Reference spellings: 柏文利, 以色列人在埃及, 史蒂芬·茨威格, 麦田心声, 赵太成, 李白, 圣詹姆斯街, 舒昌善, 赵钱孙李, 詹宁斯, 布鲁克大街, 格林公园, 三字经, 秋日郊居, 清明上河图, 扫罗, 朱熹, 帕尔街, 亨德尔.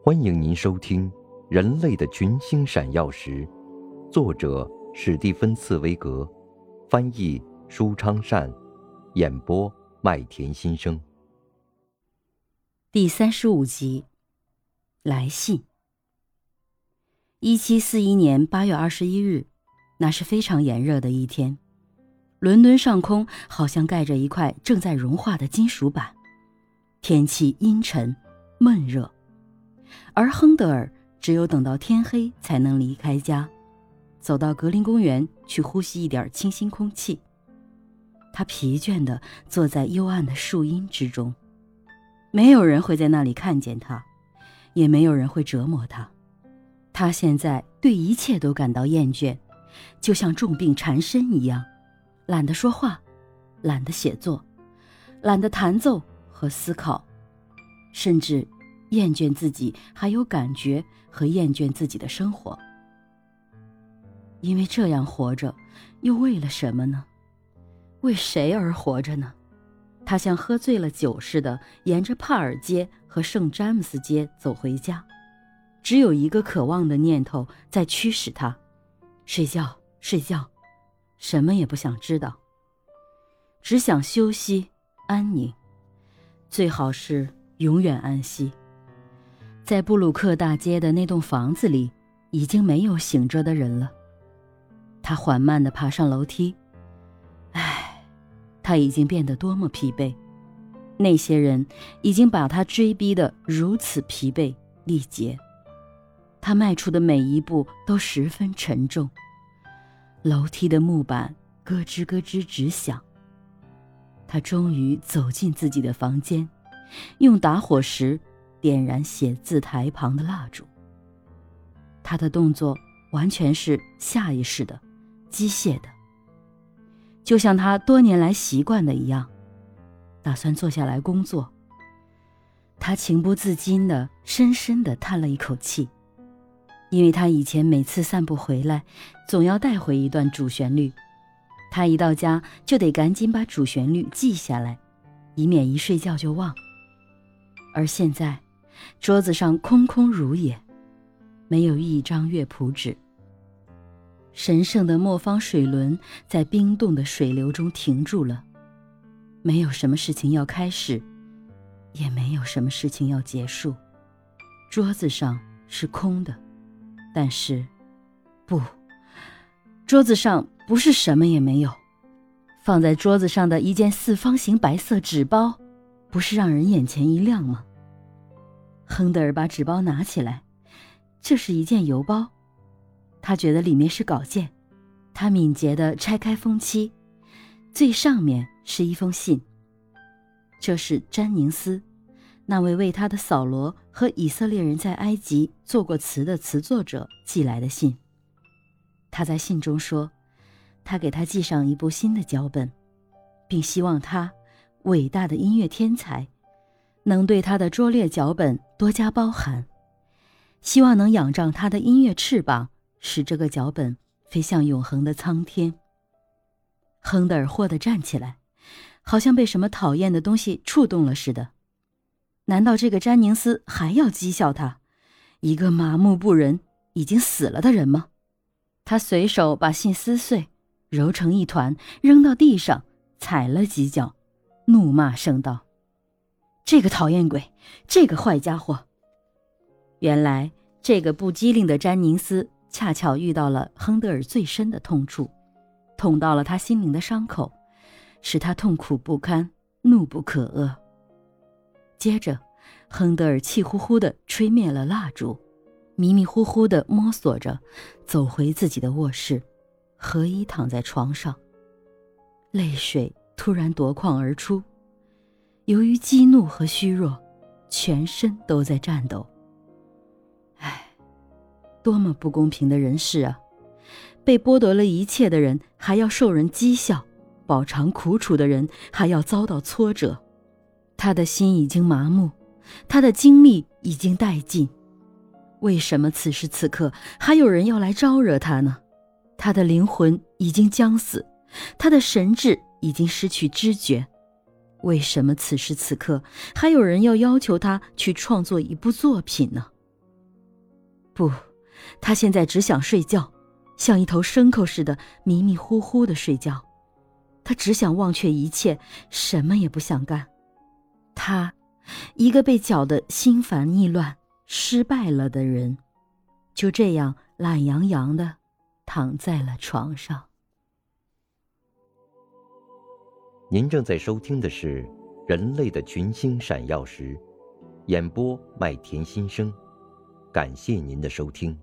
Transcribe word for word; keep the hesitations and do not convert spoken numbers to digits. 欢迎您收听《人类的群星闪耀时》，作者史蒂芬·茨威格，翻译舒昌善，演播麦田心声。第三十五集，来信。一七四一年八月二十一日，那是非常炎热的一天，伦敦上空好像盖着一块正在融化的金属板，天气阴沉闷热。而亨德尔只有等到天黑才能离开家，走到格林公园去呼吸一点清新空气。他疲倦地坐在幽暗的树荫之中，没有人会在那里看见他，也没有人会折磨他。他现在对一切都感到厌倦，就像重病缠身一样，懒得说话，懒得写作，懒得弹奏和思考，甚至厌倦自己还有感觉和厌倦自己的生活。因为这样活着又为了什么呢？为谁而活着呢？他像喝醉了酒似的沿着帕尔街和圣詹姆斯街走回家，只有一个渴望的念头在驱使他，睡觉睡觉，什么也不想知道，只想休息安宁，最好是永远安息。在布鲁克大街的那栋房子里，已经没有醒着的人了。他缓慢地爬上楼梯，唉，他已经变得多么疲惫，那些人已经把他追逼得如此疲惫力竭，他迈出的每一步都十分沉重，楼梯的木板咯吱咯吱直响。他终于走进自己的房间，用打火石点燃写字台旁的蜡烛。他的动作完全是下意识的，机械的，就像他多年来习惯的一样，打算坐下来工作。他情不自禁地深深地叹了一口气，因为他以前每次散步回来总要带回一段主旋律，他一到家就得赶紧把主旋律记下来，以免一睡觉就忘。而现在桌子上空空如也，没有一张乐谱纸。神圣的磨坊水轮在冰冻的水流中停住了，没有什么事情要开始，也没有什么事情要结束。桌子上是空的，但是不，桌子上不是什么也没有。放在桌子上的一件四方形白色纸包，不是让人眼前一亮吗？亨德尔把纸包拿起来，这是一件邮包，他觉得里面是稿件。他敏捷地拆开封漆，最上面是一封信，这是詹宁斯，那位为他的扫罗和以色列人在埃及做过词的词作者寄来的信。他在信中说，他给他寄上一部新的脚本，并希望他伟大的音乐天才能对他的拙劣脚本多加包涵，希望能仰仗他的音乐翅膀，使这个脚本飞向永恒的苍天。亨德尔霍地站起来，好像被什么讨厌的东西触动了似的。难道这个詹宁斯还要讥笑他，一个麻木不仁已经死了的人吗？他随手把信撕碎，揉成一团扔到地上，踩了几脚，怒骂声道，这个讨厌鬼，这个坏家伙。原来这个不机灵的詹宁斯恰巧遇到了亨德尔最深的痛处，捅到了他心灵的伤口，使他痛苦不堪，怒不可遏。接着亨德尔气呼呼地吹灭了蜡烛，迷迷糊糊地摸索着走回自己的卧室，何以躺在床上，泪水突然夺眶而出，由于激怒和虚弱，全身都在颤抖。唉，多么不公平的人世啊，被剥夺了一切的人还要受人讥笑，饱尝苦楚的人还要遭到挫折。他的心已经麻木，他的精力已经殆尽，为什么此时此刻还有人要来招惹他呢？他的灵魂已经僵死，他的神智已经失去知觉，为什么此时此刻还有人要要求他去创作一部作品呢？不，他现在只想睡觉，像一头牲口似的迷迷糊糊的睡觉。他只想忘却一切，什么也不想干。他，一个被搅得心烦意乱、失败了的人，就这样懒洋洋地躺在了床上。您正在收听的是《人类的群星闪耀时》，演播麦田心声，感谢您的收听。